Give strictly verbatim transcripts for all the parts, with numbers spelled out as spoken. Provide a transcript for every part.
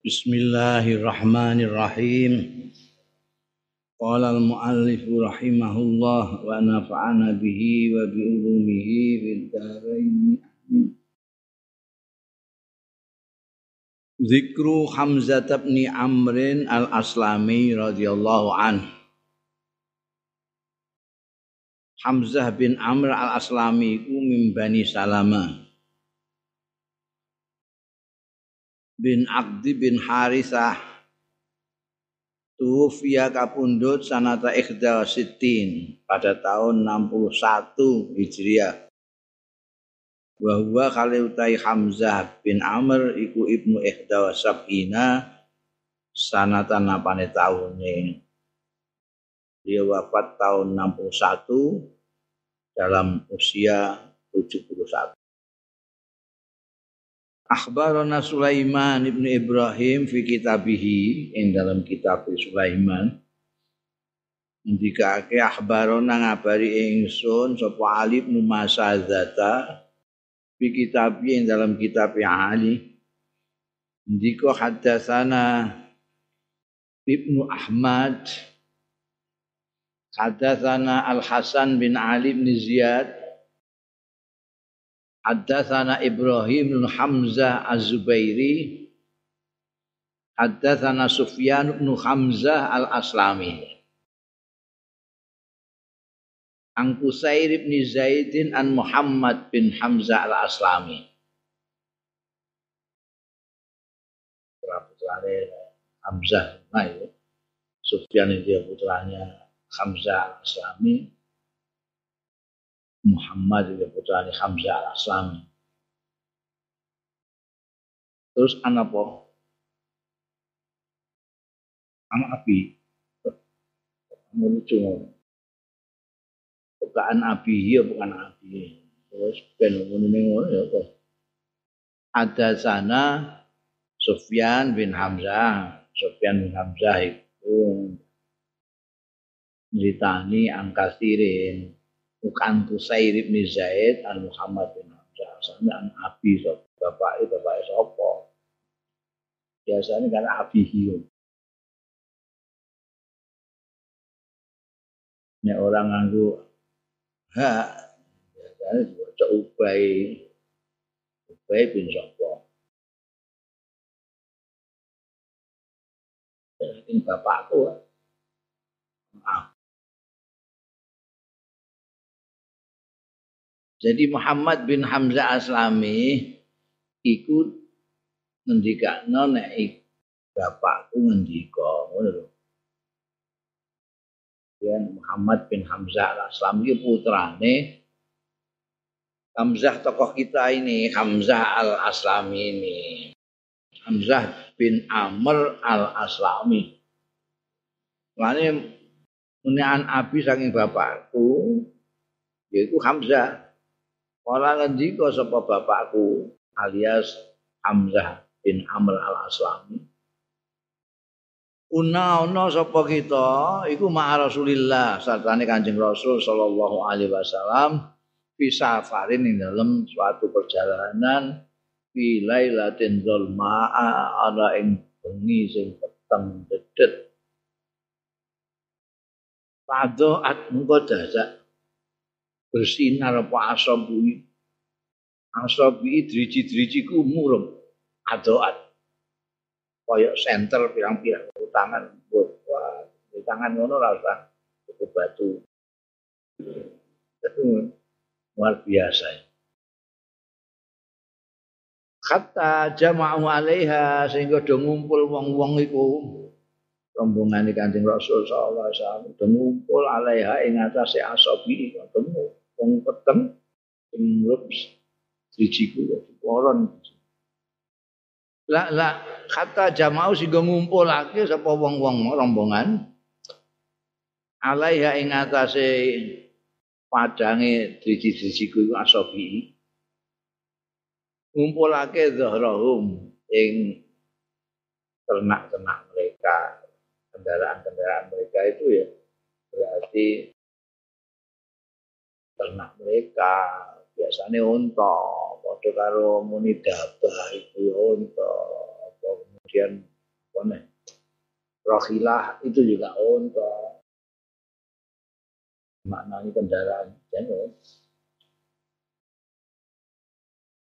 Bismillahirrahmanirrahim. Qala al-mu'allif rahimahullah wa nafa'ana bihi wa bi ulumihi bid-dharain. Zikru Hamzah bin Amr al-Aslami radhiyallahu anhu. Hamzah bin Amr al-Aslami iku min Bani Salamah bin Abdi bin Harisah, tuwfiya kapundhut sanata ikhda sittin pada tahun enam puluh satu Hijriah. Wa huwa khalifai Hamzah bin Amr iku ibnu ikhda wa sab'ina sanata napane taune. Dia wafat tahun enam puluh satu dalam usia tujuh puluh satu. Akhbarana Sulaiman Ibn Ibrahim fi kitabihi, ing dalam kitab Sulaiman ndikake akhbarana ngabari ingsun sapa Ali bin Masada fi kitabihi, ing dalam kitab Ali ndika hadatsana Ibnu Ahmad hadatsana Al Hasan bin Ali bin Ziyad hadatsana Ibrahim ibn Hamzah al-Zubairi hadatsana Sufyan ibn Hamzah al-Aslami Angkusair ibn Zaidin al-Muhammad bin Hamzah al-Aslami. Putrane Hamzah, nah itu Sufyan itu putranya Hamzah al-Aslami, Muhammad bin putra Ali Hamzah al-Aslami. Terus anak apa? Anak Abi. Menuju. Bukan Abi, ya bukan Abi. Terus benar-benar ya apa? Ada sana Sufyan bin Hamzah. Sufyan bin Hamzah itu ceritani angkasirin. Bukan Angkusair ibn Zaid an Muhammad bin Hamzah al-Aslami an Abi sapa bapak itu bapak sapa. Biasanya kan Abi hiu. Nek orang nganggo ha biasanya dibaca Ubay. Ubay bin sapa. Ini bapakku. Maaf. Jadi Muhammad bin Hamzah al-Aslami ikut ngendika nek bapakku ngendika ngono lho. Ya Muhammad bin Hamzah al-Aslami putrane Hamzah tokoh kita ini, Hamzah al-Aslami ini. Hamzah bin Amr al-Aslami. Mane munean abi saking bapakku yaitu Hamzah. Orang ngendika sapa bapakku alias Hamzah bin Amr al-Aslami. Una ono sapa kita iku ma'a Rasulillah sartane Kanjeng Rasul sallallahu alaihi wasallam fi safarin ing dalam suatu perjalanan fi lailatin dzulma'a ana ing bengi sing peteng dedet. Padha at mungko dadak bersinar apa asabi asabi driji-drijiku murum adoat koyok senter pirang-pirang tangan buat di tangan ngono ra usah cukup batu itu luar biasa. Kata jama'u alaiha sehingga do ngumpul wong-wong iku rombongane Kanjeng Rasul sallallahu alaihi wasallam do ngumpul alaiha ing atase asabi ketemu wong peteng sing rups dijiku koron la la kata jama'u sing ngumpulake sapa wong-wong rombongan alaiha ing atase padange diji-dijiku iku asabi ngumpulake zahrahum ing ternak-ternak mereka, kendaraan-kendaraan mereka itu ya berarti ternak mereka, biasanya unta, padha karo muni dabah itu ya unta, kemudian oneh. Rakhilah itu juga onta. Maknanya kendaraan jenis.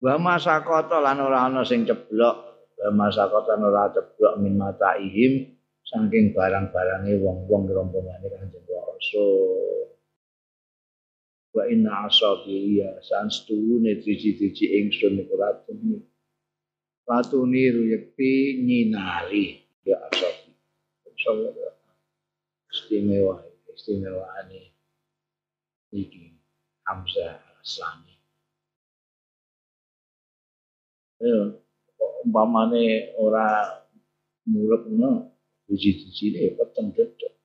Wa masaqata lan ora ana sing ceblok, wa masaqata ora ceblok min mataihim saking barang-barange wong-wong rombongane Kanjeng Rasul. Wa inna asabi ya sanstune driji-driji ingsun niku ratune. Patuni ruyekti nyinali ya asabi. Insyaallah. Istimewa, istimewaane iki Hamzah al-Aslami. Ya, umpamane ora muluk ngono, biji-bijine peteng dedok.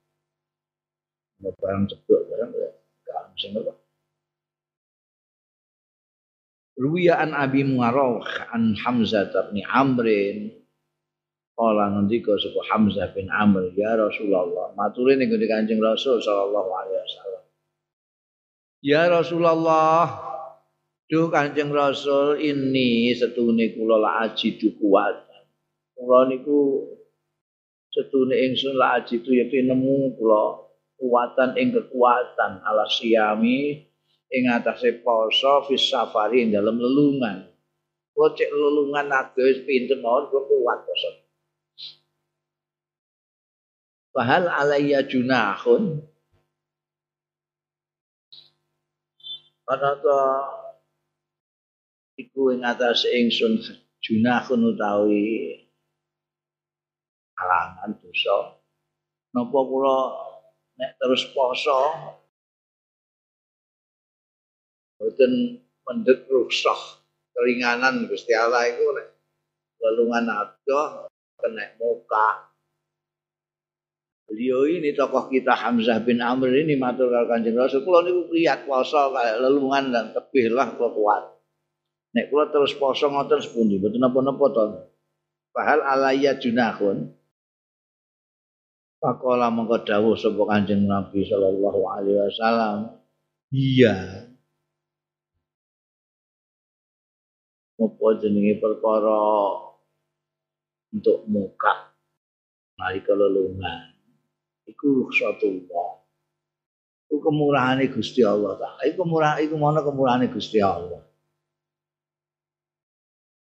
Ono barang cedok barang ya, gak sing apa. Ruwiya an Abi Mu'arrah an Hamzah bin Amrin. Kala ngendika sapa Hamzah bin Amr, ya Rasulullah, maturine ning Kanjeng Rasul sallallahu alaihi wasallam. Ya Rasulullah, duh Kanjeng Rasul, ini setune kula la ajidu kuwatan. Kula niku setune ingsun la ajidu yaiku nemu kula kuwatan ing kekuatan ala siyami ing atase poso fis safari dalam lelungan. Kula cek lelungan ageng pinten mawon kula kuwat poso. Bahal alayya junahun. Ana ta iku ing atas ingsun junahun utawi halangan dosa. Napa kula nek terus poso boten mendhet rusak keringanan Gusti Allah iku nek lelungan adoh kena muka. Beliau ini tokoh kita Hamzah bin Amr ini matur karo Kanjeng Rasul, kula niku priyat poso kaya lelungan lan tebih lah kula kuat. Nek kula terus poso ngoten sepundi mboten napa-napa to. Fahal alayya junahun. Faqala mongko dawuh sapa Kanjeng Nabi sallallahu alaihi wasallam, iya. Apa jenenge perkara untuk muka nalika lelungan. Iku suatu Allah. Iku kemurahane Gusti Allah Ta'ala. Iku kemurah iku mono kemurahane Gusti Allah.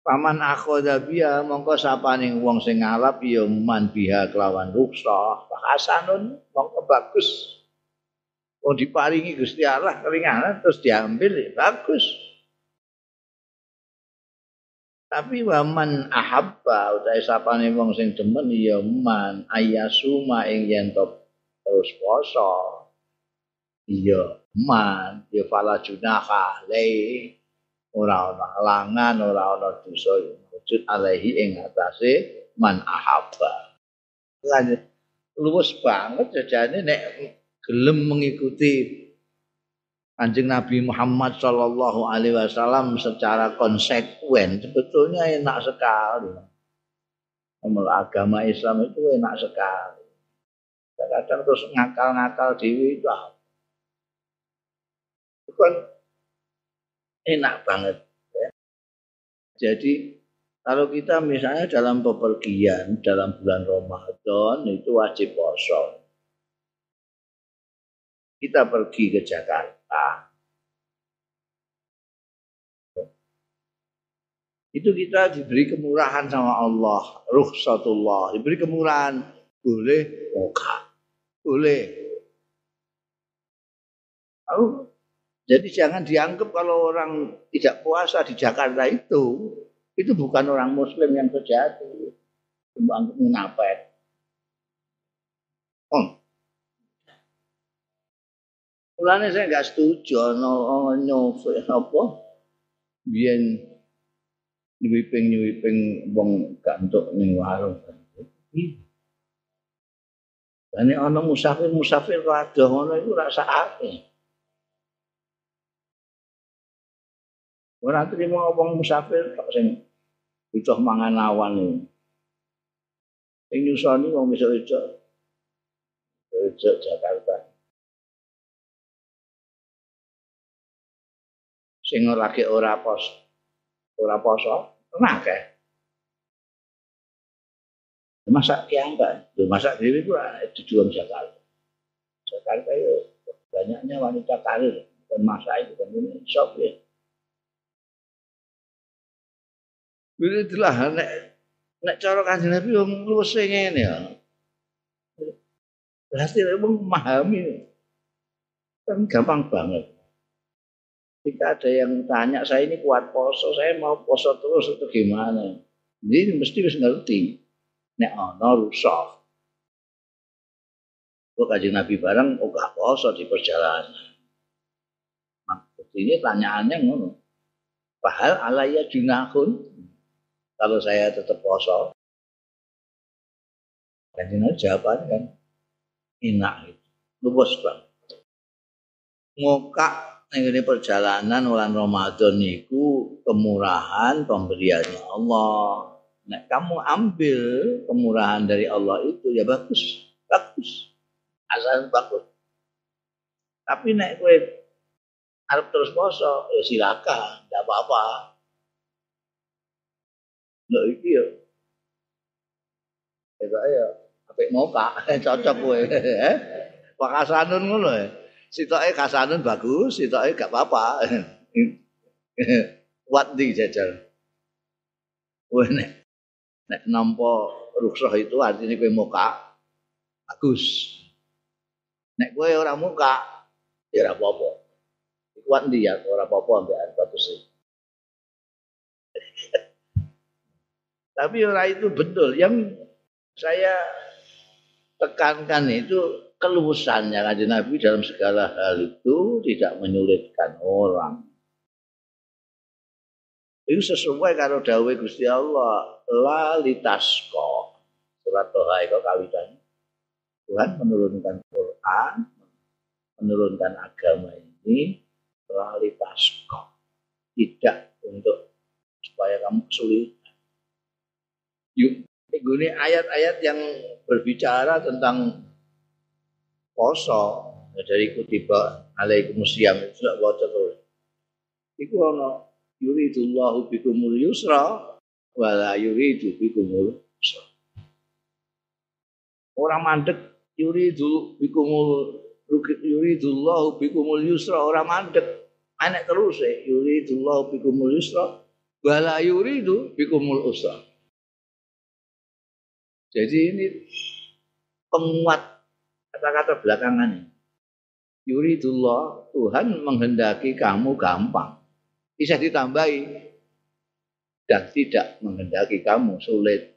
Paman akhoda biya mongko sapaning wong sing ngalap ya man biha kelawan ruksah hasanun mongko bagus. Wong diparingi Gusti Allah keringanan terus diambil bagus. Tapi wa man ahabba utahe sapane wong sing demen ya man ayasuma ing yen terus poso. Ya man ya fala junaha alai ora ana halangan, ora ana dosa ya wujud alaihi ing atase man ahabba. Lan luwes banget jane nek gelem mengikuti Kanjeng Nabi Muhammad sallallahu alaihi wasallam secara konsekuen, sebetulnya enak sekali. Amal agama Islam itu enak sekali. Kadang-kadang terus ngakal-ngakal dhewe itu apa? Bukan enak banget ya. Jadi kalau kita misalnya dalam pepergian dalam bulan Ramadan itu wajib poso. Kita pergi ke Jakarta. Itu kita diberi kemurahan sama Allah, rukhsatullah, diberi kemurahan, boleh muka. Boleh. Lalu jadi jangan dianggap kalau orang tidak puasa di Jakarta itu, itu bukan orang Muslim yang sejati. Dianggap munafik. Oh, mulanya saya nggak setuju. No, no, apa? Biar nyuwiping nyuwiping bong kantuk ning warung. Dan ini orang musafir musafir wadah orang itu rasa apa? Ora trimo wong musafir kok sing butuh mangan awan iki. Sing nyusoni wong iso-iso. Iso Jakarta. Sing ora lagi ora pos. Ora poso, tenang kae. Masak tiang kan, masak dewi itu tujuan Jakarta. Jakarta itu banyaknya wanita karir, bukan masak itu, bukan ini shop ya. Bila itulah nek nek cara Kanjeng Nabi wong luwes ngene ya. Berarti wong memahami. Kan gampang banget. Jika ada yang tanya saya ini kuat poso, saya mau poso terus itu gimana? Jadi mesti wis ngerti. Nek ana rusak. Kok Kanjeng Nabi bareng ogah poso di perjalanan. Maksudnya tanyaannya ngono. Bahal alaiya junahun. Kalau saya tetap poso, Kanjeng jawaban kan enak gitu, luwes banget. Ngokak ini perjalanan bulan Ramadan niku kemurahan pemberiannya Allah. Nah, kamu ambil kemurahan dari Allah itu ya bagus, bagus, asal bagus. Tapi nek kowe arep terus poso, ya silakan, ndak apa-apa. Lho iki yo. Kaya ya apik mokak cocok kowe. Pak Hasanun ngono ya. Sitoke Hasanun bagus, sitoke gak apa-apa. Kuat di jajar. Kowe nek nek nampa ruksah itu artine kowe mokak. Bagus. Nek kowe ora mokak, ya ora apa-apa. Kuat di ya ora apa-apa ambekan bagus. Tapi orang itu betul. Yang saya tekankan itu keluasannya Kanjeng Nabi dalam segala hal itu tidak menyulitkan orang. Itu sesuai karo dawuh Gusti Allah, la litasqa. Surat Toha itu kalidan. Tuhan menurunkan Quran, menurunkan agama ini la litasqa. Tidak untuk supaya kamu kesulitan. Yuk, ini ayat-ayat yang berbicara tentang poso dari kutiba alaikumusiyam itu sudah baca terus. Iku ana yuridullahu bikumul yusra wala yuridu bikumul usra. Orang mandek yuridu bikumul yuridullahu bikumul yusra orang mandek anak terus ya yuridullahu bikumul yusra wala yuridu bikumul usra. Jadi ini penguat kata-kata belakangan. Yuridullah, Tuhan menghendaki kamu gampang. Bisa ditambahi. Dan tidak menghendaki kamu sulit.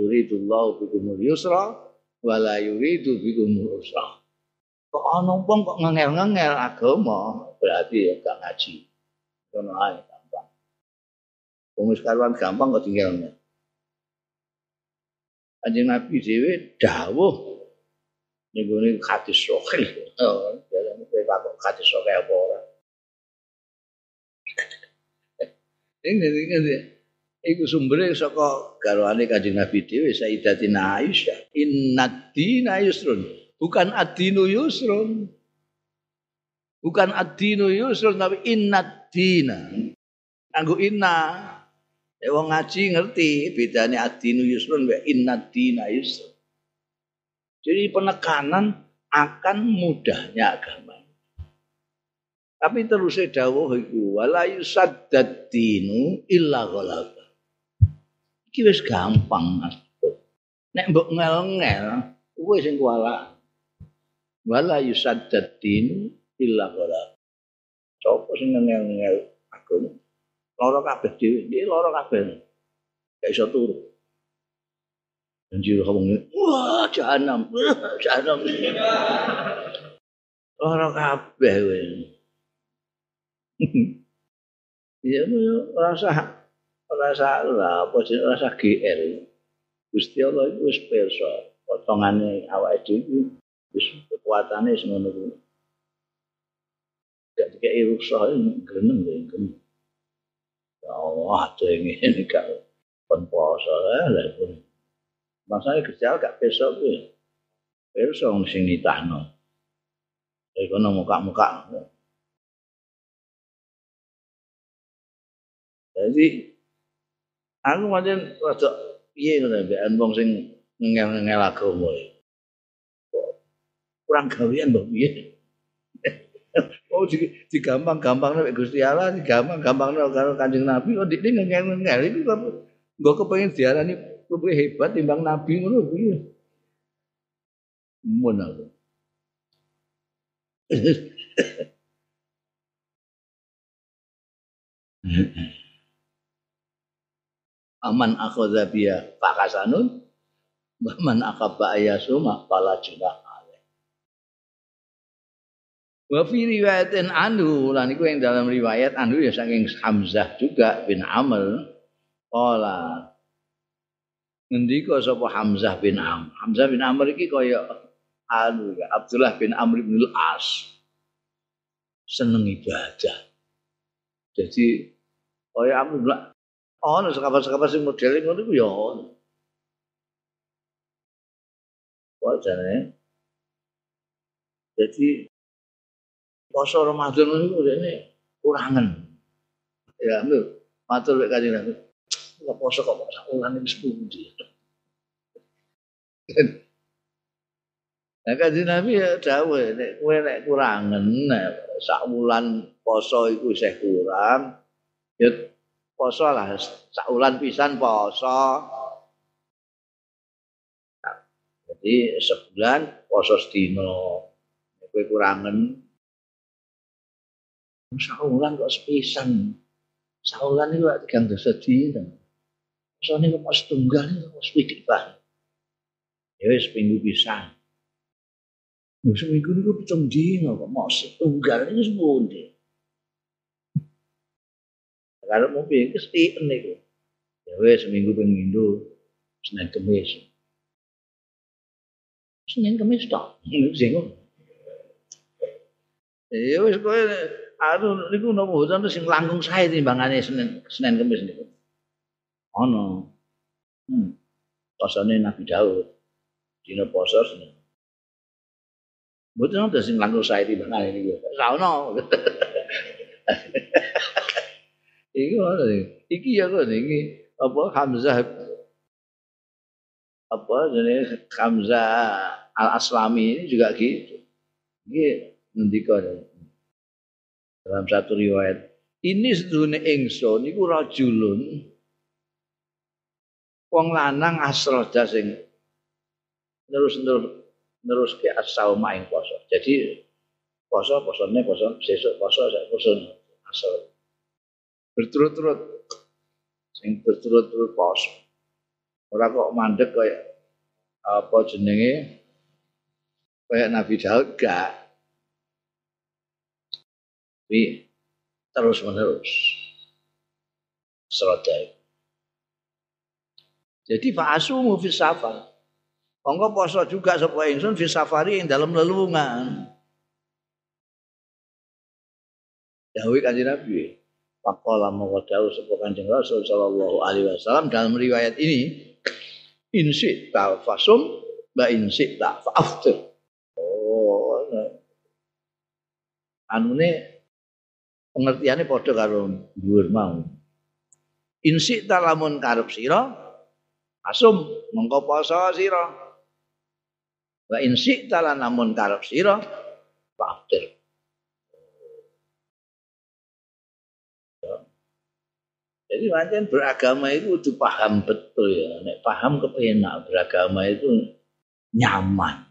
Yuridullah bikumul yusra, wala yuridu bikumul usra. Kok ana wong kok ngengel-ngengel agama, berarti ya gak ngaji. Ngono ae gampang. Wong wis karuan gampang kok tinggalnya. Kanjeng Nabi dhewe dawuh ning gone hadis sahih. Oh, dalane kowe kok hadis sahih apa ora? Ning ngene iki sumbere saka garwane Kanjeng Nabi dhewe Sayyidatina Aisyah, innad dina yusrun. Bukan ad-dinu yusrun. Bukan ad-dinu yusrun tapi innad dina. Anggo inna nek wong ngaji ngerti bedane adinu yusrun wa innadina yusr. Jadi penekanan akan mudahnya agama. Tapi terusé dawuh iku wala yusaddad dinu illa ghalaba. Iki wis gampang Mas. Nek mbok ngel-ngel kuwi sing kualan. Wala yusaddad dinu illa ghalaba. Coba sing ngel-ngel agama loro kabeh dhewe, iki loro kabeh. Gak iso turu. Anjir ngomongnya, wah jahanam, jahanam. Loro kabeh kowe. Ya rasa rasa lah, apa jenenge rasa G R. Gusti Allah iku wis pirsa, potongane awake dhewe wis kekuatane wis ngono kuwi. Gak dikei rusak grenem ya grenem. Allah tuh ini gak penposo lah pun. Masanya kerja gak besok tu, besok mesti nitahno. Jadi kono muka-muka. Jadi, aku macam rasa iya lah, biar bong sing ngelaku mulai. Kurang gawian mbak piye. Oh digampang-gampang nek Gusti Allah, digampang-gampang karo Kanjeng Nabi kok dikne ngengel-ngengel iki kok nggo kepengin diarani luwih hebat timbang Nabi ngono piye. Mun aku. Aman akhadha biya fakasanun wa man aqaba ayasuma fala junah. Wa fi riwayatin anhu, lan iku yang dalam riwayat anhu ya saking Hamzah juga bin Amr qala. Ngendika sapa Hamzah bin Amr? Hamzah bin Amr iki kaya anu ya Abdullah bin Amr bin Al-As. Seneng ibadah. Jadi kaya Amr ono sekabat-sekabat sing modele ngono iku ya ono. Wajane. Jadi poso Ramadan niku rene kurangan. Ya, matur lek Kanjeng Nabi. Kok poso kok sakulan iki sepundi. Nah, Kanjeng Nabi ya dawuh nek kowe nek kurangan sakulan poso iku isih kurang, ya poso lah sakulan pisan poso. Nah, jadi sebulan poso sedina. Kowe kurangan saulan kok sepisan. Saulan itu gak tigang dosa dina. Soalnya kok setunggal itu kok sedikit banget. Ya wis minggu pisan. Wis minggu niku pitung dina kok mok setunggal niku sepundi. Kalau mau piye kesetiken niku. Ya wis minggu ping pindho Senin Kamis. Senin Kamis tok. Niku jengo. Ya wis kowe anu niku nopo hutan sing langkung sae timbangane Senin Senin Kamis niku. Ono. Hmm. Posone Nabi Daud. Dina poso Senin. Mboten ono sing langkung sae timbangane niku. Ora ono. Iki ono iki ya kok iki apa Hamzah apa jenenge Hamzah al-Aslami ini juga gitu. Iki ngendika dalam satu riwayat ini sedune ingsun iku rajulun wong lanang asroda sing terus-terus neruske as-sauma ing poso. Jadi poso posone poso sesuk poso sak poso asal berturut-turut sing berturut-turut poso. Ora kok mandeg kaya apa jenenge kaya Nabi Daud gak tapi terus menerus serodai. Jadi fa'asumu fi safar. Monggo poso juga sapa ingsun fi safari ing dalam lelungan. Dawuh Kanjeng Nabi, faqala monggo dawuh sapa Kanjeng Rasul sallallahu alaihi wasallam dalam riwayat ini, in syi'ta fasum wa in syi'ta fa'aftir. Oh. Anune pengertiannya padha karo dhuwur mau. Insik talamun karep sira, asum mengko poso sira. Wa insik talamun karep sira, fa'tir. Jadi pancen beragama itu kudu paham betul ya. Nek paham kepenak beragama itu nyaman,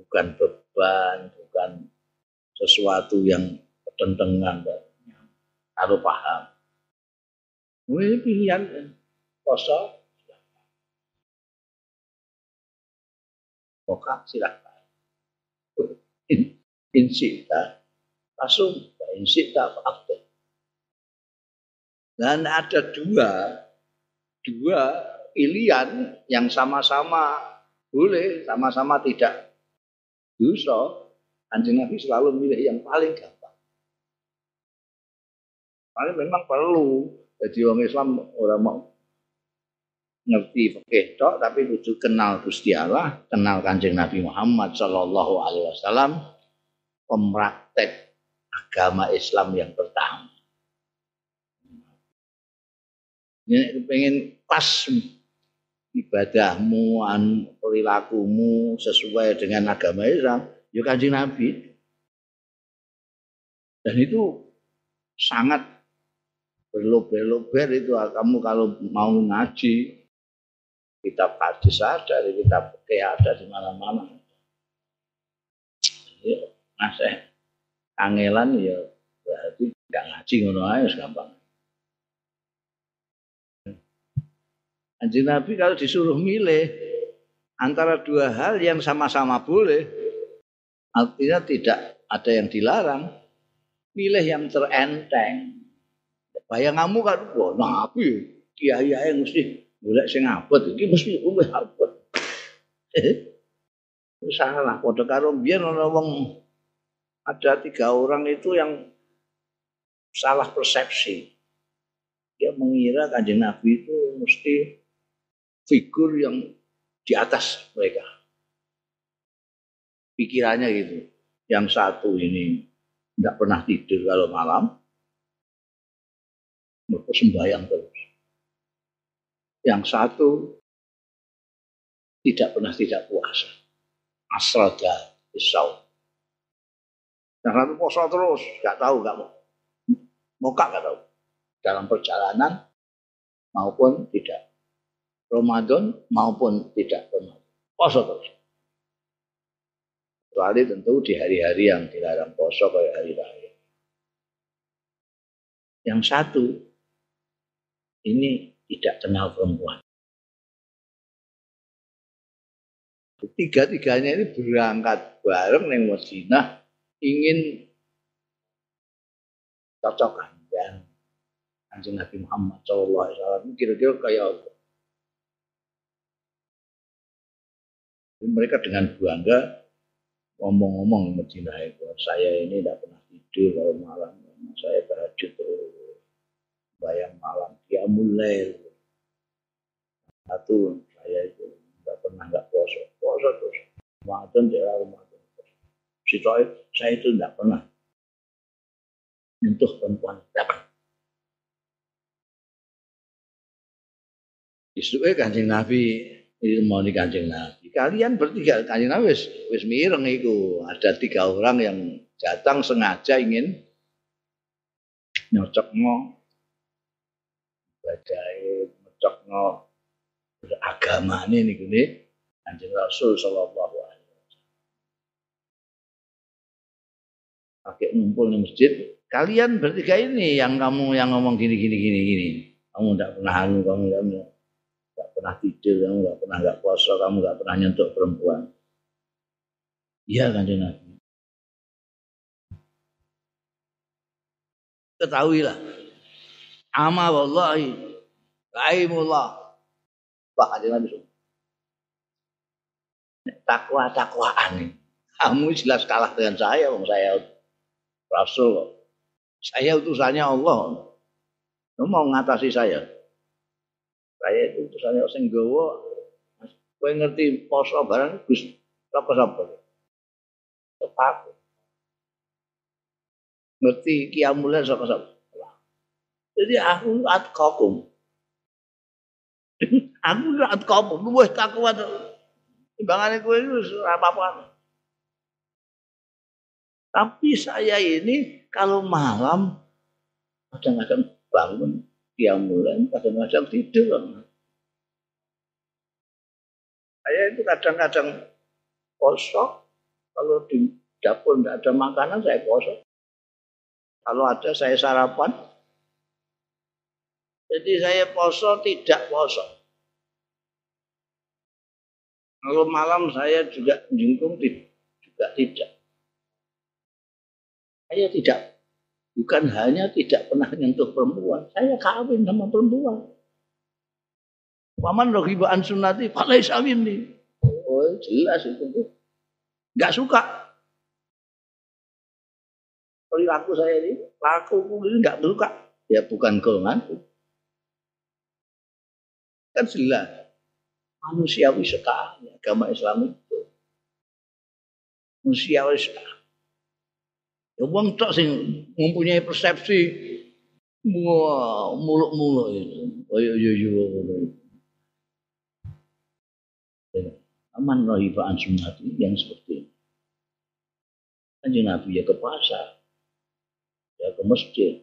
bukan beban, bukan sesuatu yang ketentengan. Kalau paham, ini pilihan poso, silakan. Mokak silakan. In, insita, asum, insita apa? Dan ada dua, dua pilihan yang sama-sama boleh, sama-sama tidak. Yusuf, Kanjeng Nabi selalu milih yang paling gampang. Karena memang perlu, jadi orang Islam orang mau ngerti fikih tok, tapi kudu kenal Gusti Allah, kenal Kanjeng Nabi Muhammad sallallahu alaihi wasallam, pemraktek agama Islam yang pertama. Ini pengen pas ibadahmu, perilakumu sesuai dengan agama Islam, ya Kanjeng Nabi. Dan itu sangat berlober-lober itu. Kamu kalau mau ngaji, kitab hadis ada, kitab fikih ada di mana-mana. Ya, Mas eh kangelan ya berarti enggak ngaji ngono ae wis gampang. Kanjeng Nabi kalau disuruh milih antara dua hal yang sama-sama boleh, artinya tidak ada yang dilarang, milih yang terenteng. Bayang kamu kan, wah Nabi, kiai-kiai mesti golek sing abot, iki mesti wis abot. Wis salah, padha karo mbiyen ana wong ada tiga orang itu yang salah persepsi. Dia mengira Kanjeng Nabi itu mesti figur yang di atas mereka. Pikirannya gitu. Yang satu ini tidak pernah tidur kalau malam. Bersembahyang terus. Yang satu tidak pernah tidak puasa. Asal dah pisau. Yang satu puasa terus. Tidak tahu, tidak mau. Mokak tidak tahu. Dalam perjalanan maupun tidak. Ramadan maupun tidak Ramadan. Puasa terus. Kecuali tentu di hari-hari yang dilarang puasa kayak hari raya. Yang satu ini tidak kenal perempuan. Tiga-tiganya ini berangkat bareng neng Madinah ingin cocokan dengan Kanjeng Nabi Muhammad sallallahu alaihi wasallam. Kira-kira kayak apa? Mereka dengan bangga ngomong-ngomong Madinah itu, saya ini tidak pernah tidur kalau malam, saya tahajud terus, bayang malam, qiyamul lail. Satu saya itu tidak pernah tidak puasa, puasa terus, Ramadan tidak Ramadan. Situasi saya itu tidak pernah menyentuh perempuan, tidak pernah. Justru Kanjeng Nabi. Ini mau di Kanjeng Nabi. Kalian bertiga Kanjeng Nabi wis wis mireng iku. Ada tiga orang yang datang sengaja ingin nyocokno badai, nyocokno beragamane niku ne Kanjeng Rasul sallallahu alaihi wasallam. Pakai ngumpul di masjid, kalian bertiga ini yang kamu yang ngomong gini gini gini gini. Kamu ndak pernah anu kamu kamu nggak pernah tidur, kamu nggak pernah nggak puasa, kamu nggak pernah nyentuh perempuan. Iya Kanjeng Nabi. Ketahuilah, ama wallahi, aimullah. Pak Kanjeng Nabi. Takwa takwaan. Kamu jelas kalah dengan saya, Om saya Rasul. Saya utusannya Allah. Kamu mau ngatasi saya? Saya itu misalnya sing gawa kowe ngerti poso barang Gus sapa-sapa. Tepat. Ngerti kiamullah sapa-sapa. Jadi aku atqakum. Aku atqakum luwih takwa timbangane kowe wis apa-apa. Tapi saya ini kalau malam kadang-kadang bangun kiamullah, kadang-kadang tidur. Saya itu kadang-kadang kosong. Kalau di dapur tidak ada makanan, saya kosong. Kalau ada, saya sarapan. Jadi saya kosong, tidak kosong. Kalau malam saya juga jengkung, juga tidak. Saya tidak. Bukan hanya tidak pernah nyentuh perempuan. Saya kawin sama perempuan. Paman rohibaan sunati, Pak Lais Amin nih. Oh jelas itu. Gak suka. Perilaku saya ini, lakuku ini gak suka. Ya bukan golonganku. Kan jelas. Manusiawi sekali agama Islam itu. Manusiawi sekali. Wong tok sing mempunyai persepsi muluk-muluk itu. Oyo yo yo. Aman rohibaan sunnati, yang seperti ini. Kanjeng Nabi ya ke pasar, ya ke masjid.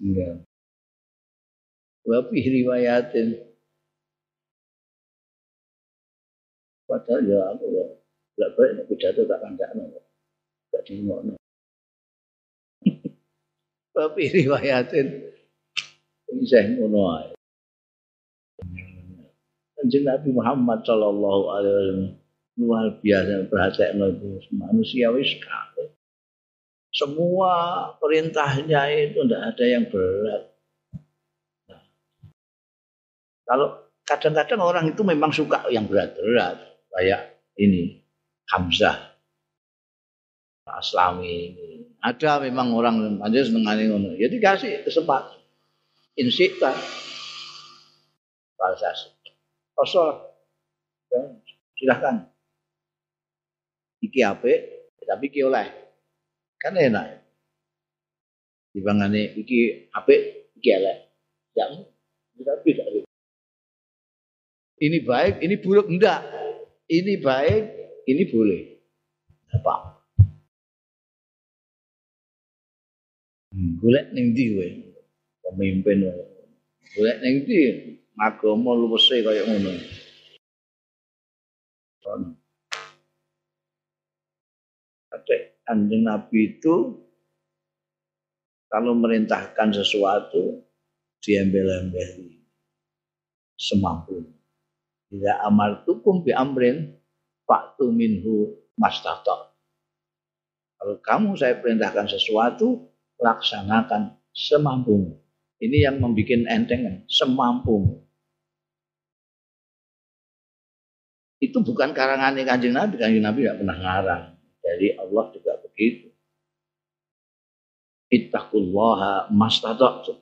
Tinggal. Tapi riwayatin. Padahal ya aku ya, tidak baik pidato tak kandakno, tak dingokno. Tapi riwayatin. Saya ngono. Kanjeng Nabi Muhammad sallallahu alaihi wasallam luar biasa perhatiannya itu manusiawi sekali. Semua perintahnya itu tidak ada yang berat. Nah, kalau kadang-kadang orang itu memang suka yang berat-berat, kayak ini Hamzah Aslami ini. Ada memang orang aja senengane ngono. Ya dikasih kesempatan. Insikta falsas. Kosor. Ya, silahkan. Iki apik, tapi iki oleh. Kan enak. Dibangane iki apik, iki elek. Yang tapi tidak. Ini baik, ini buruk enggak. Ini baik, ini boleh. Apa? Golek ning ndi kowe? Pemimpin golek ning ndi? Agama luwese kaya ngono. Kata Kanjeng Nabi itu kalau merintahkan sesuatu diembel-embeli semampunya. Idza amartukum bi amrin fa'tu minhu mastata. Kalau kamu saya perintahkan sesuatu, laksanakan semampumu. Ini yang membuat enteng, semampumu. Itu bukan karangan Kanjeng Nabi, Kanjeng Nabi tidak pernah ngarang. Dari Allah juga begitu. Ittaqullaha mastata'tum.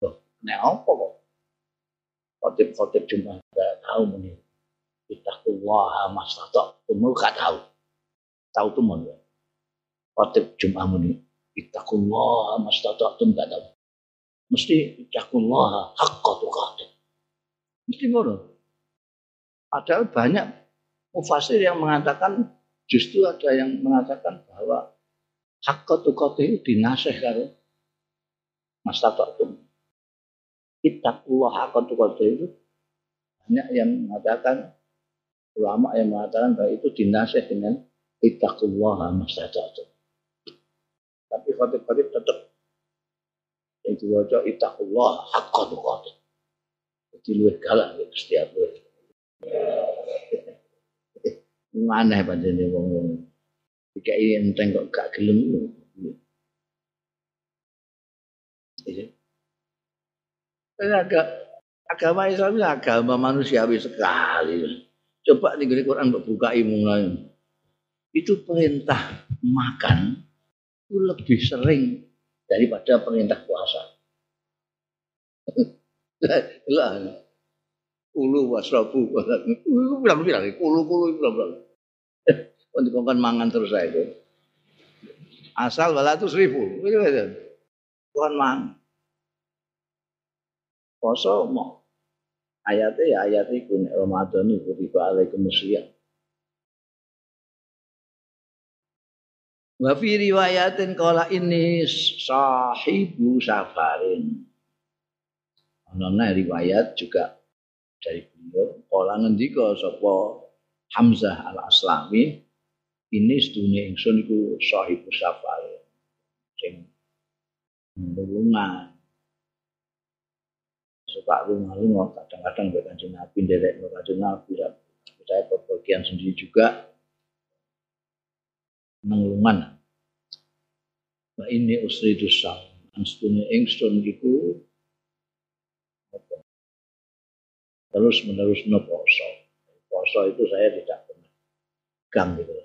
Loh, nek apa kok? Khotib-khotib cuma enggak tahu muni. Ittaqullaha mastata'tum, enggak tahu. Tahu tuh mon. Khotib Jumat muni. Ittaqullah mastata'tum enggak tahu. Mesti ittaqullah haqqa tuqatih. Mesti ngono. Padahal banyak mufassir yang mengatakan justru ada yang mengatakan bahwa haqqa tuqatih dinasih karo mastata'tum. Ittaqullah haqqa tuqatih itu banyak yang mengatakan ulama yang mengatakan bahwa itu dinasih dengan ittaqullah mastata'tum. Tapi khotib-khotib tetap yang diwaca ittaqullah haqqa tuqatih. Jadi luwih galak nek Gusti Allah. Maneh pancene wong-wong iki enteng kok gak gelem lho. Agama Islam itu agama manusiawi sekali. Coba ning Quran kok bukai mulai. Itu perintah makan lebih sering daripada perintah puasa. Lah, ulu wasrobu, ulu bilang-bilang, ulu-ulu bilang-bilang. Untuk kan mangan terus saya itu. Asal balatus ribu, bukan mangan. Poso mau ayatnya ya ayatnya kun Ramadan itu tiba alaikum muslihat. Wa fi riwayatin qala inni sahibu safarin. Ana riwayat juga dari beliau qala ngendika sapa Hamzah al-Aslami ini sedune ingsun iku sahibu safarin sing nulungan. Suka lunga-lunga kadang-kadang mbek Kanjeng Nabi nderek Kanjeng Nabi ra percaya bagian sendiri juga mengelungan. Wa ini usri dusam. Anstunya engstun iku. Terus menerus no poso. Poso itu saya tidak pernah gam gitu.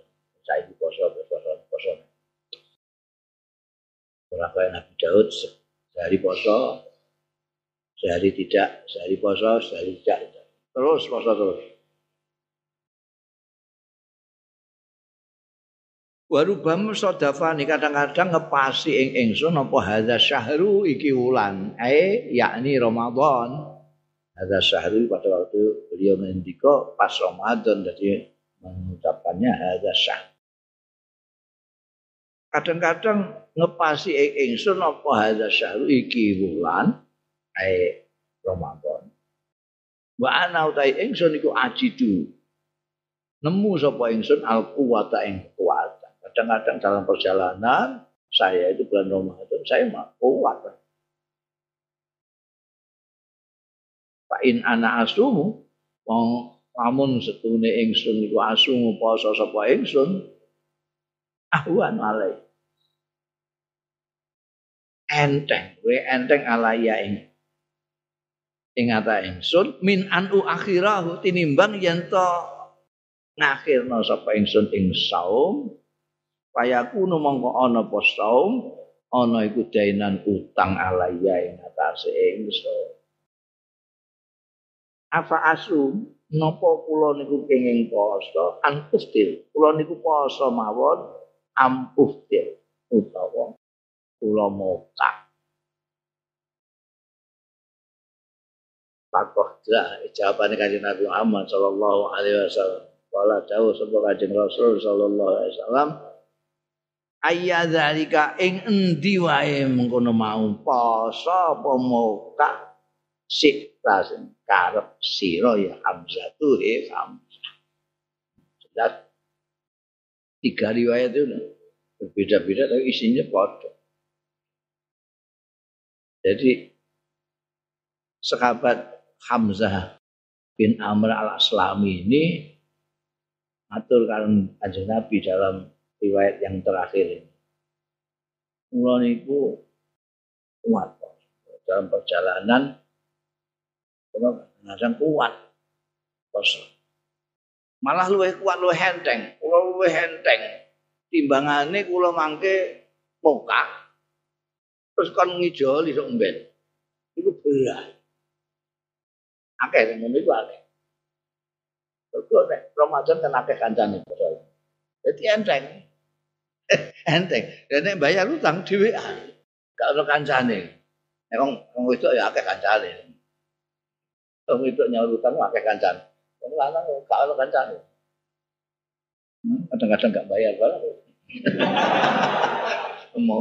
Saya itu poso, poso, poso. Berapa Nabi Daud sehari poso, sehari tidak, sehari poso, sehari tidak. Terus poso terus. Warubam sodafani kadang-kadang ngepasi ing ingsun apa hadza syahru iki wulan ae yakni Ramadan. Hadza syahru pada waktu beliau ngendika pas Ramadan jadi mengucapkannya hadza syah. Kadang-kadang ngepasi ing ingsun apa hadza syahru iki wulan ae Ramadan. Wa ana utai ingsun iku ajidu. Nemu sapa ingsun al quwata ing kuat. Kadang-kadang dalam perjalanan saya itu bulan Ramadan saya mah kuat. Pak in ana asumu wong lamun setune ingsun iku asumu poso sapa ingsun ahwan alai. Enteng, we enteng alaya ing ing ata ingsun min anu akhirahu tinimbang yen to ngakhirna sapa ingsun ing saum. Payakuno mongko ana apa saum ana iku dainan utang alaiya ing atase ingsun. Apa asum napa kula niku kenging poso anpustil. Kula niku poso mawon ampustil utawa kula mokak. Pakoh jah jawabane Kanjeng Nabi Muhammad sallallahu alaihi wasallam. Kala dawuh sapa Kanjeng Rasul sallallahu alaihi wasallam ayya dzalika ing endi wae mengkono mau poso apa muka sikta sing karep sira ya Hamzah tu he Hamzah. Jelas tiga riwayat itu berbeda-beda tapi isinya padha. Jadi sahabat Hamzah bin Amr al-Aslami ini matur kalian Kanjeng Nabi dalam riwayat yang terakhir ini. Mula niku kuat dalam perjalanan, kadang-kadang kuat poso. Malah luwih kuat luwih enteng, kula luwih enteng. Timbangane kula mangke pokak. Terus kon ngijoli sok mben. Iku berat. Akeh sing ngono iku akeh. Kok nek Ramadan kan akeh kancane poso. Dadi enteng. Enteng, dene bayar utang dhewean. Gak ono kancane. Nek wong wedok ya akeh kancane. Wong wedok nyaur utang akeh kancane. Wong lanang gak ono kancane. Kadang-kadang gak bayar barang. Mau.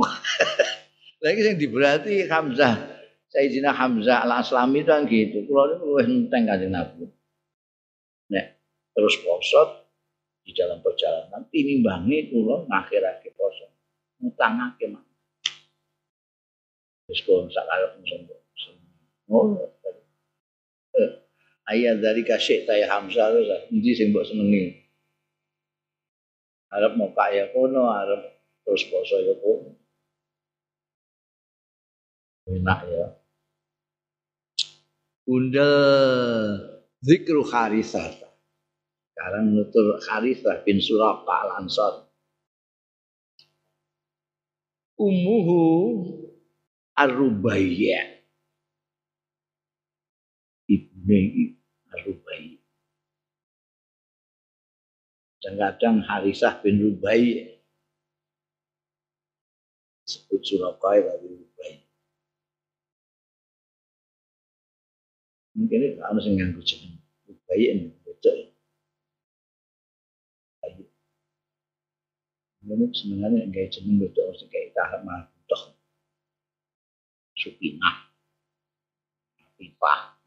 Lagi sing diberati Hamzah. Sayyidina Hamzah al-Aslami kan gitu. Kulo niku wis enteng Kanjeng Nabi. Nek terus posot di dalam perjalanan tinimbangane kula ngakhirake poso ngutangake mak wis kon sakarep sembo ngono ayat dari kasih tay Hamzah lho endi sing mbok senengi arep muka ya kono arep terus poso ya kono enak ya undel zikru Harisah. Sekarang menutur Harisah bin Rubaih al-Ansari. Ummuhu Ar-Rubayyi'. Ibnu Ar-Rubayyi'. Kadang-kadang Harisah bin Rubaih. Sebut Rubaih bin Rubaih. Mungkin ini kalau saya nganggu jeneng Rubaih ini betul. Ini sebenarnya enggak jeneng betul sing kae tahap matok. Supinah. Pipa.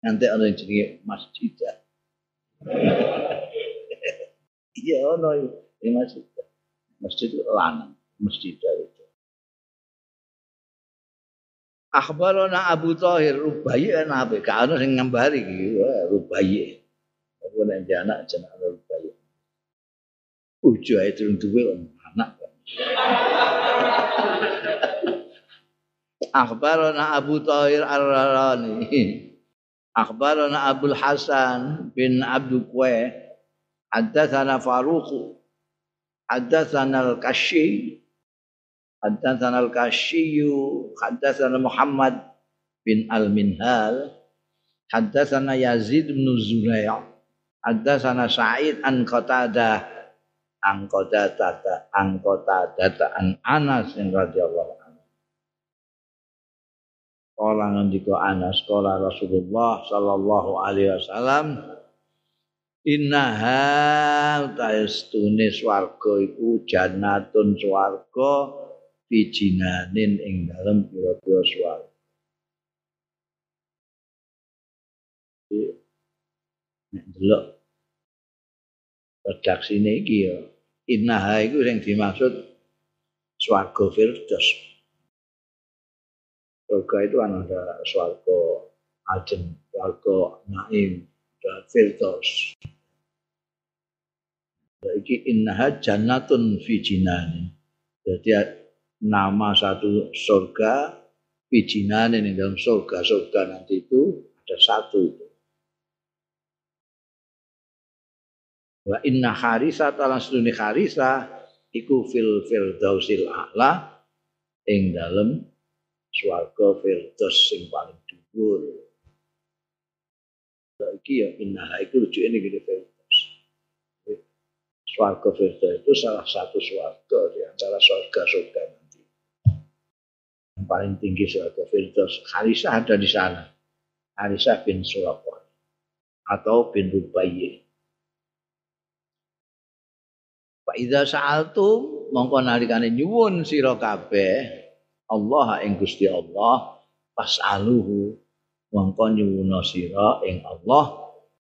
Nanti ana jenenge masjid. Iya ono iki masjid. Masjid lanang, masjid itu. Akhbarana Abu Taahir Ar-Rubayyi' ana ape gak ono sing ngambari iki Rubayyi'. Aku nek anak jeneng Rubayyi'. Ujo ae durung duwe anak. Akhbarana Abu Taahir Ar-Rani. Akhbarana Abdul Hasan bin Abdul Kwe. Haddatsana Faruqu. Haddatsana al Qashyi. Haddatsana al Qashyi. Haddatsana Muhammad bin Al Minhal. Haddatsana Yazid bin Zuray'a. Haddatsana Sa'id an Qatadah an Qatadah an Qatadah an Anas radhiyallahu anhu. Kala ngendika Anas, kala Rasulullah sallallahu alaihi wasallam, innaha ta'istune swarga iku jannatun swarga bijinanin ing dalem pira-pira swarga. Nek delok redaksine iki ya, innaha iku sing dimaksud swarga firdaus. Surga itu ada surga Ajam, surga Naim, surga Firdaus. Jadi innaha jannatun fi jinani. Jadi nama satu surga fi jinani, ini dalam surga. Surga nanti itu ada satu itu. Wa inna Harisah talan seduni Harisah iku fil Firdausil a'la ing dalam swarga Firdaus sing paling dhuwur. Saiki ya inna iku rujuke ning Firdaus. Swarga Firdaus itu salah satu swarga di antara surga-surga nanti. Yang paling tinggi swarga Firdaus. Harisah ada di sana. Harisah bin Suraqah atau bin Rubaih. Fa idza sa'altum mongko nalikane nyuwun sira kabeh Allah ing Gusti Allah fasaluhu mongko nyuwuna sira ing Allah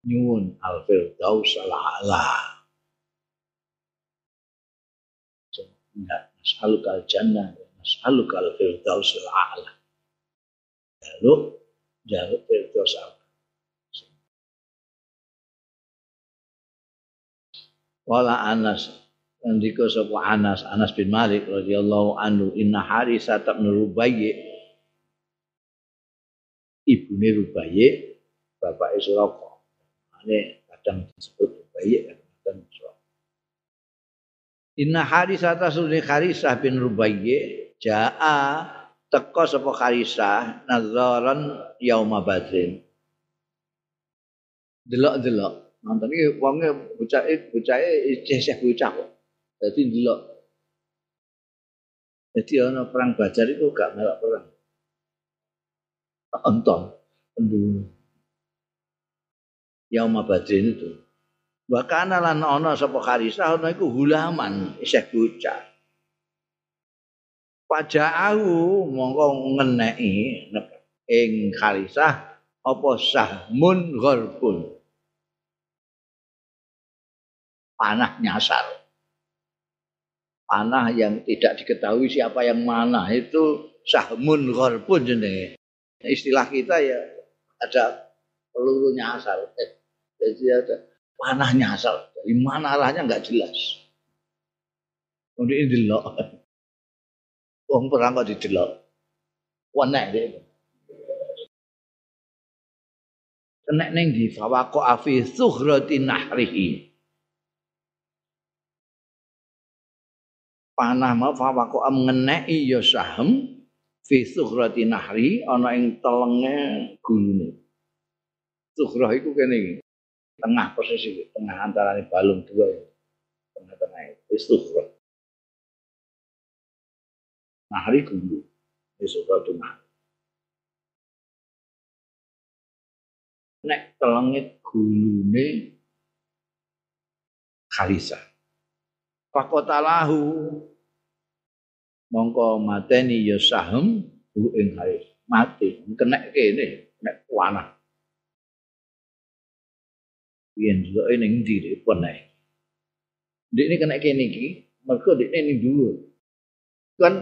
nyuwun al firdaus al a'la. Nas'alukal jannah, nas'alukal firdaus al a'la. Lalu jaluk firdaus al a'la. Wala Anas Andika sapa Anas, Anas bin Malik radhiyallahu anhu, inna Harisah bin Rubaih ibune Rubaih bapake Suraqah. Ane kadang disebut Rubaih, kadang Suraqah. Inna Harisah tasuni Harisah bin Rubaih jaa teka sapa Harisah nazaran yauma badrin. Delok-delok, nonton iki wonge bocah-bocah bocah isih bocah. Jadi delok. Jadi ana perang Badar itu gak melok perang. Nonton pendu. Yauma Badrin itu. Wa kana lan ana sapa Harisah ana iku hulaman isih bocah. Paja'ahu mongko ngeneki ing Harisah apa sahmun gharbun. Panah nyasar. Panah yang tidak diketahui siapa yang mana itu sahmun gharbun jenenge. Istilah kita ya ada peluru nyasar. Eh, jadi ada panah nyasar. Dari mana arahnya enggak jelas. Mending delok. Wong perang kok didelok. Wenek iki. Kenek ning di Faruqu fi sughratin nahrihi. Panah mau fawakoa mengenai ya saham fi sukhrati nahri ana ing telenge gulune. Sukhrah iku kene iki. Tengah posisi iki, tengah antarané balung dua iki. Tengah-tengah iki sukhrah. Nahri gulu. Wis ora tunah. Nek telenge gulune Harisah. Pakotalahu mongko mateni ya saham bu ing Haris mati kenek kene nek panah yen lho ning ndi panah ndekne kenek kene iki mergo ndekne ning dhuwur kan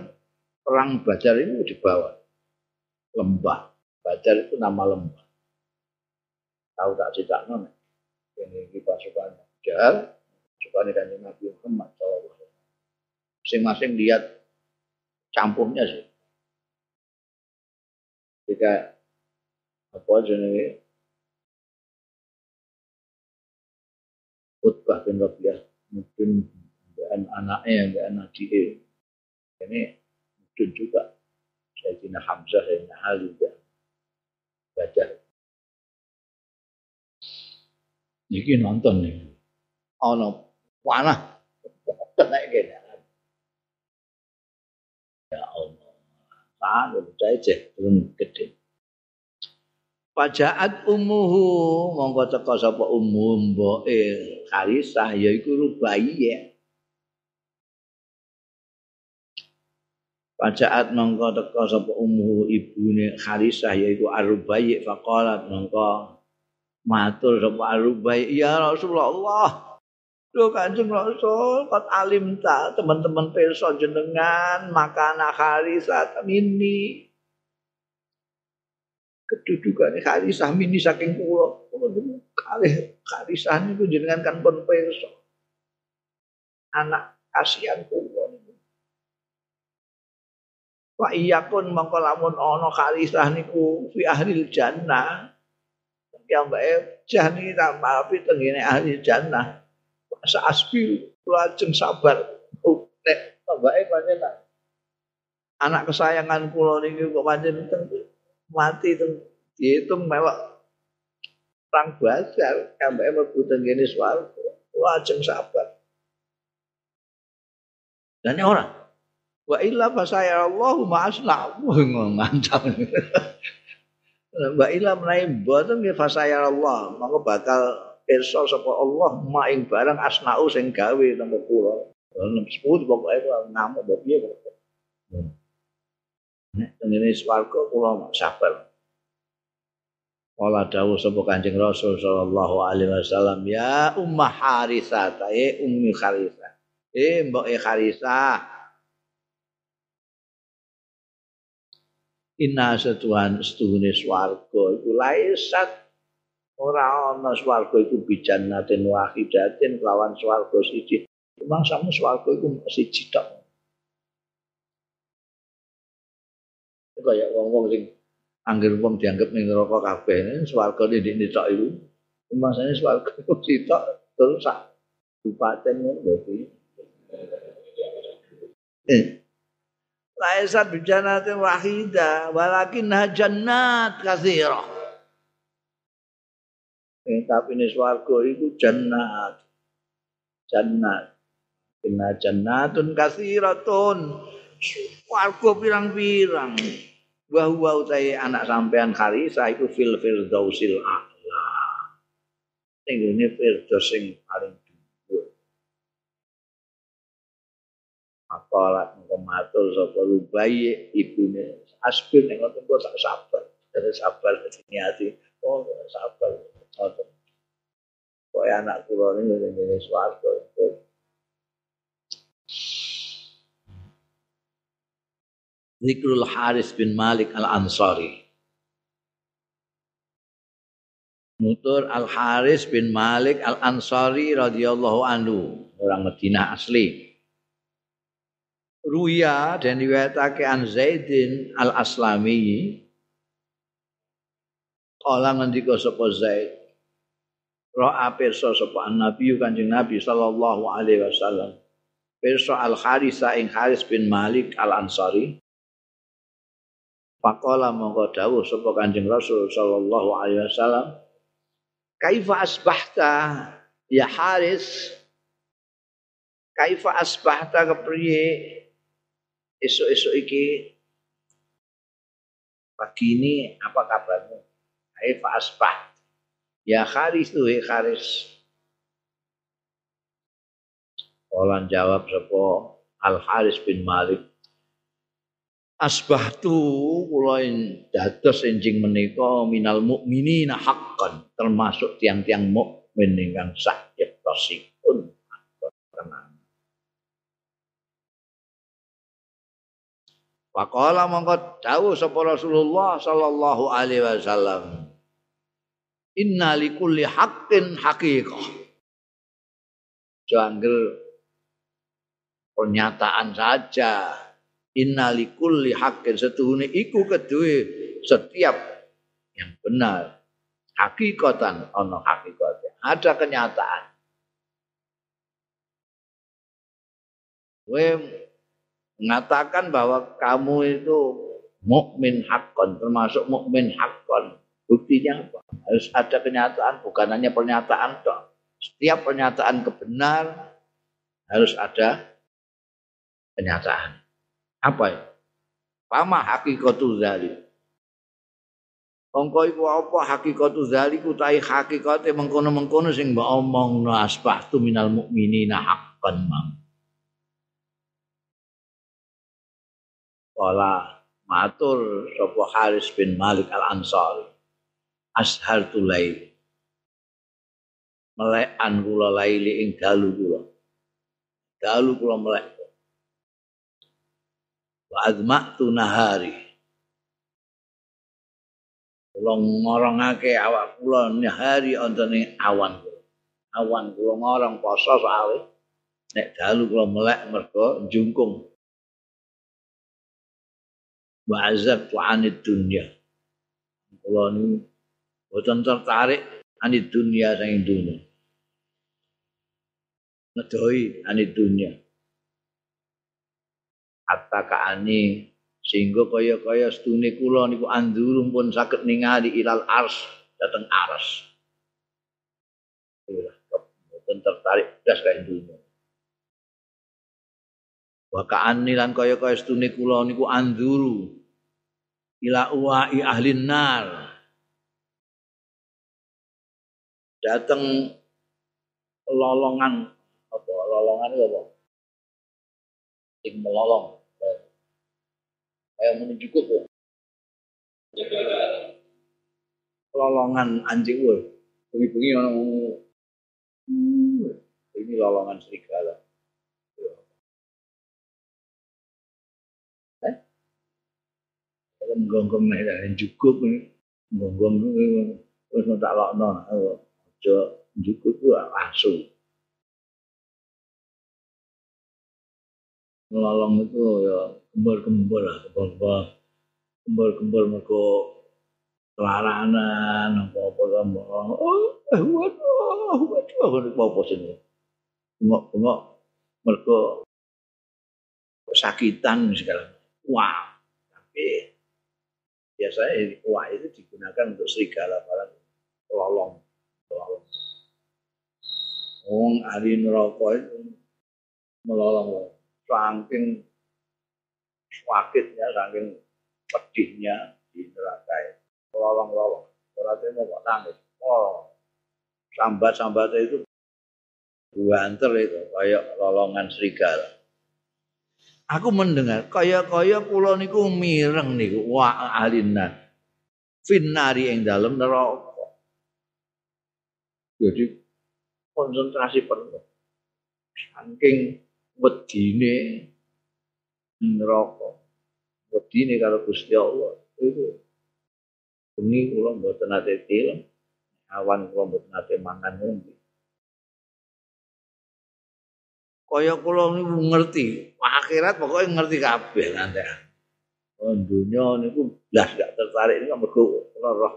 perang Badar itu di bawah lembah. Badar itu nama lembah tahu tak cetakno kene iki pasukan Badar supaya dan Nabi Muhammad sallallahu alaihi wasallam. Masing-masing lihat campurnya sih. Jika apa jenenge Utbah bin Rabi'ah mungkin dan anaknya dan anak dia ini mungkin juga Sayyidina Hamzah bin Ali bin Ziyad. Niki nonton nih. Ana panah nek kene. Ya Allah. Sangat becik turun gede. Pajaat ummuhu monggo teka sapa ummu mboke Harisah yaiku Rubaiyah. Pajaat monggo teka sapa ummu ibune Harisah yaiku Ar-Rubayyi' faqalat monggo matur sapa Ar-Rubayyi' ya Rasulullah. Lho Kanjeng Rasul, kat alim ta teman-teman pirsa jenengan makana Harisah ini. Kedudukan Harisah mini saking kula kalih Harisah niku jenengan kan pun pirsa anak kasihan kula niku wa iyakun mongko lamun ana Harisah niku fi ahlil jannah yang bae jah niki tak mafi tengene ahli jannah sa asbil kula ajeng sabar nek bae panjenengan anak kesayangan kula niki kok panjenengan mati itu dihitung mewah perang basar sampai merebutkan gini suara wajeng sabar dan ini orang wa illa fasaya Allahumma asna'u ngancam wa illa menaik boten fasaya Allah maka bakal perso sapa Allah maing barang asna'u sing gawe tanpa kula sepuluh pokoknya nama babi ya ngene swarga kula sabar. Wala dawuh sapa Kanjeng Rasul sallallahu alaihi wasallam, ya Ummah Harisah, tae Ummi Harisah. Eh mboke Harisah. Inna satuhan setuhune swarga iku laisat ora ana swarga iku bijannatin wahidatin lawan swarga siji. Memang sama swarga iku siji tok. Kaya wong-wong sing anggere wong dianggep ning neraka kabeh swargane ndekne tok iku masane swarga sitok terus sak bupaten ngono kuwi eh laisa bijanatin wahida walakinna jannat katsira eh tapi ne swarga iku jannat jannat inna jannatun katsiratun swarga pirang-pirang wa huwa utai anak sampean Harisah iku fil firdausil a'la ning ngene firdaus sing paling dhuwur apalah ngematur sapa Rubaiyah ibune asbin ning ngoten kok sak sabar terus sabar sing ati oh sabar ngoten kok anak kula ning ngene swarga Zikrul Haris bin Malik Al-Ansari. Nutur Al Haris bin Malik Al-Ansari radhiyallahu anhu, orang Madinah asli. Ruya dan riwayatake Anzaidin al aslami. Kala ngendika sapa Zaid. Ra'a pirsa sapa Nabi Kanjeng Nabi sallallahu alaihi wasallam. Pirsa Al Harisah ing Haris bin Malik Al-Ansari. Faqala mongko dawuh sapa Kanjeng Rasul sallallahu alaihi wasallam kaifa asbahta ya Haris kaifa asbahta kepriye esuk-esuk iki pagi ini apa kabarmu kaifa asbah ya Haris duwe Haris Olan jawab sapa Al Haris bin Malik asbahtu kula dados enjing menika minal mukminina haqqan termasuk tiang-tiang mukmin ingkang sah yektasipun tenan. Faqala mongko dawuh sapa Rasulullah sallallahu alaihi wasallam inna likulli haqqin haqiqah. Janggel pernyataan saja inna likulli haqqin setuhune iku kedue setiap yang benar hakikatan ana hakikate ada kenyataan kowe mengatakan bahwa kamu itu mukmin haqqan termasuk mukmin haqqan Buktinya apa? Harus ada kenyataan, bukan hanya pernyataan toh. Setiap pernyataan kebenar harus ada kenyataan. Apa itu? Fama hakikatu dzalik. Mongko iku apa hakikatu dzalik utahe hakikate mengkono-mengkono sing mbok omongno asbahtu minal mukminina haqqan man. Wala matur sapa Haris bin Malik Al-Ansari. Ashar tulail melekan kula laili ing dalu kula dalu kula melek wa azmatu nahari kula ngorongake awak kula nahari antene awan kula awan kula ngorong poso sae nek dalu kula melek mergo njungkung wa azabtu anid dunya kula niku boten tertarik anit dunia saking dunia. Ngedoi anit dunia. Hatta kaani sehingga kaya-kaya setune kula niku andurung pun saged ningali ilal ars dateng aras. Ora boten tertarik blas kae dunia. Wa kaani lan kaya-kaya setune kula niku anduru ila uwai ahli nar. Datang lolongan apa lolongan itu apa sing melolong kayak menuju kok lolongan anjing woi bengi-bengi ono ini lolongan serigala eh kan gonggong nek nek cukup gonggong wis tak lokno jo cukup langsung melolong itu ya kembar-kembar lah kembar kembar-kembar mergo laranan apa-apa lambang oh waduh waduh apa sini bengok-bengok mergo kesakitan segala wah tapi biasanya wah itu digunakan untuk serigala para lolong. Wong ahli neraka itu melolong saking sakitnya, saking pedihnya di neraka itu melolong-lolong. Berarti mau kok nangis. Oh, sambat-sambatnya itu buanter itu, kayak lolongan serigala. Aku mendengar, kaya-kaya kula niku mireng niku wa ahlinna finnari ing dalem neraka. Jadi konsentrasi penuh saking wedine neraka wedine karo Gusti Allah itu bengi kula mboten ate tilem awan kula mboten ate mangan ngendi kaya kula niku ngerti akhirat pokoke ngerti kabeh nanti dunya niku blas gak tertarik niku mergo roh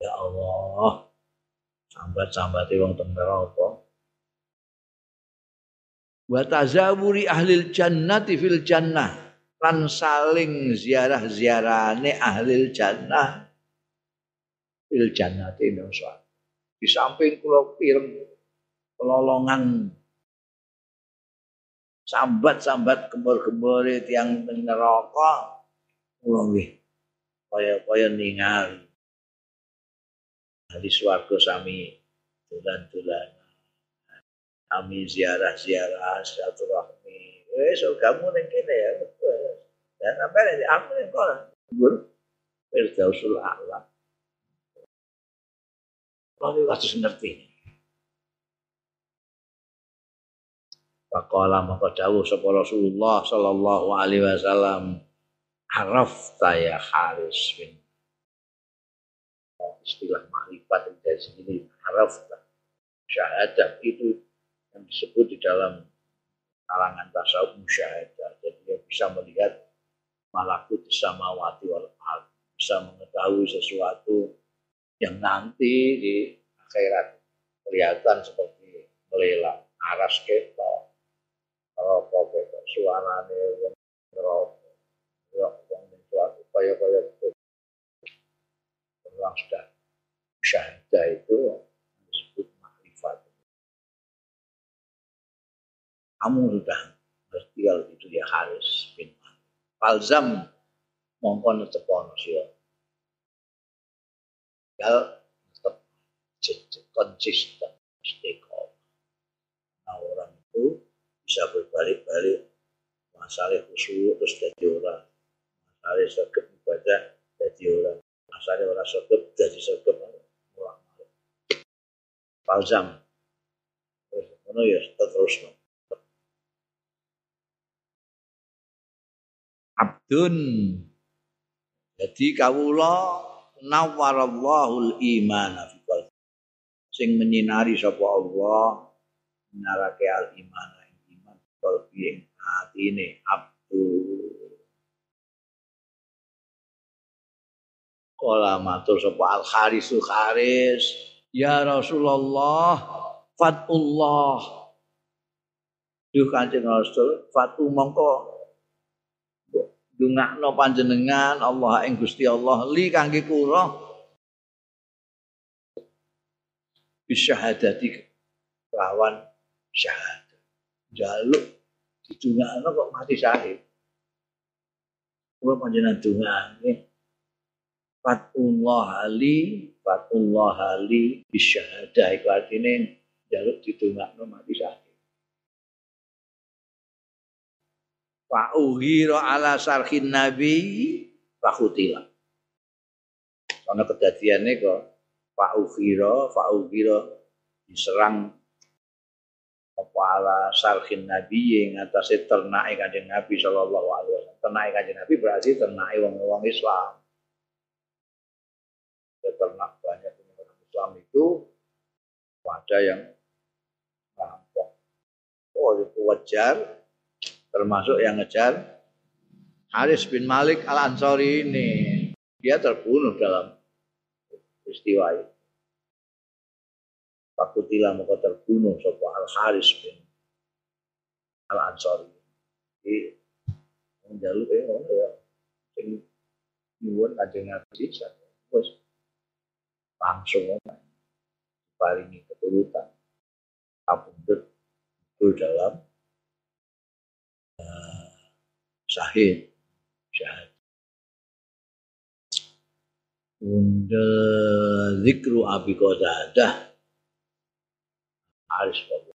ya Allah sambat-sambati wong teng neraka. Wa tazawuri ahlil jannati fil jannah. Lan saling ziarah-ziarane ahlil jannah fil jannati nuswa. Di samping kula pireng lolongan sambat-sambat gembor-gembore tiyang teng neraka kula nggih kaya-kaya ningali di swarga sami dolan-dolan kami ziarah-ziarah silaturahmi wis kamu ning kene ya dan apa nek aku ning kono guru Firdausul A'la kami harus ngerti Faqala maka dawuh sapa Rasulullah sallallahu alaihi wasallam arafta ya Haris bin istilah makrifat dari sini haraf syahadah itu yang disebut di dalam kalangan tasawuf musyahadah jadi dia bisa melihat malakut samawati wal ard bisa mengetahui sesuatu yang nanti di akhirat kelihatan seperti melilang aras ketok apa ketok suarane wong roh yo wong suatu kaya-kaya orang sudah syahadah itu disebut makrifat. Kamu sudah ngerti kalau itu ya Haris bin Malik. Palzam mongkon tepono sira. Gal tetap konsisten istiqomah. Nah, orang itu bisa berbalik-balik, masalah khusyuk terus jadi orang, masalah sergap ibadah jadi orang, masalah orang sergap jadi sergap orang. Palzam terus ngono ya terus. Abdun jadi kawula nawwarallahul imana fi qalbi, sing menyinari sapa Allah nyinarake al imana ing iman qalbi ing atine abdu. Kala matur sapa al kharisu kharis, ya Rasulullah fatullah. Duh Kanjeng Rasul, fatu mongko dungakno panjenengan Allah ing Gusti Allah li kangge kula bisyahadati lawan syahadat. Jaluk didungakno kok mati syahid. Kula panjenengan dungake fatullah ali fatullah ali bisyahadah iku artine jaluk didungakno mati syahid. Fa'uhiro ala sarkin nabi fa'kutila. Karena kejadiannya kok fa'uhiro, fa'uhiro diserang apa ala sarkin nabi yang atasnya ternak kanjeng Nabi sallallahu alaihi wasallam. Ternak kanjeng Nabi berarti ternak wong-wong Islam. Ya, ternak banyak orang Islam itu ada yang rampok. Oh, itu wajar. Termasuk yang ngejar Haris bin Malik al-Ansari ini. Dia terbunuh dalam peristiwa itu. Fakutilah maka terbunuh sapa Al-Haris bin Al-Ansari. Jadi, yang jaluk ini, ya. Yang nyuwun Kanjeng Nabi, langsung diparingi keturutan. Kapundhut betul dalam sahih syahad. Unda zikru Abi Qadadah. Haris bin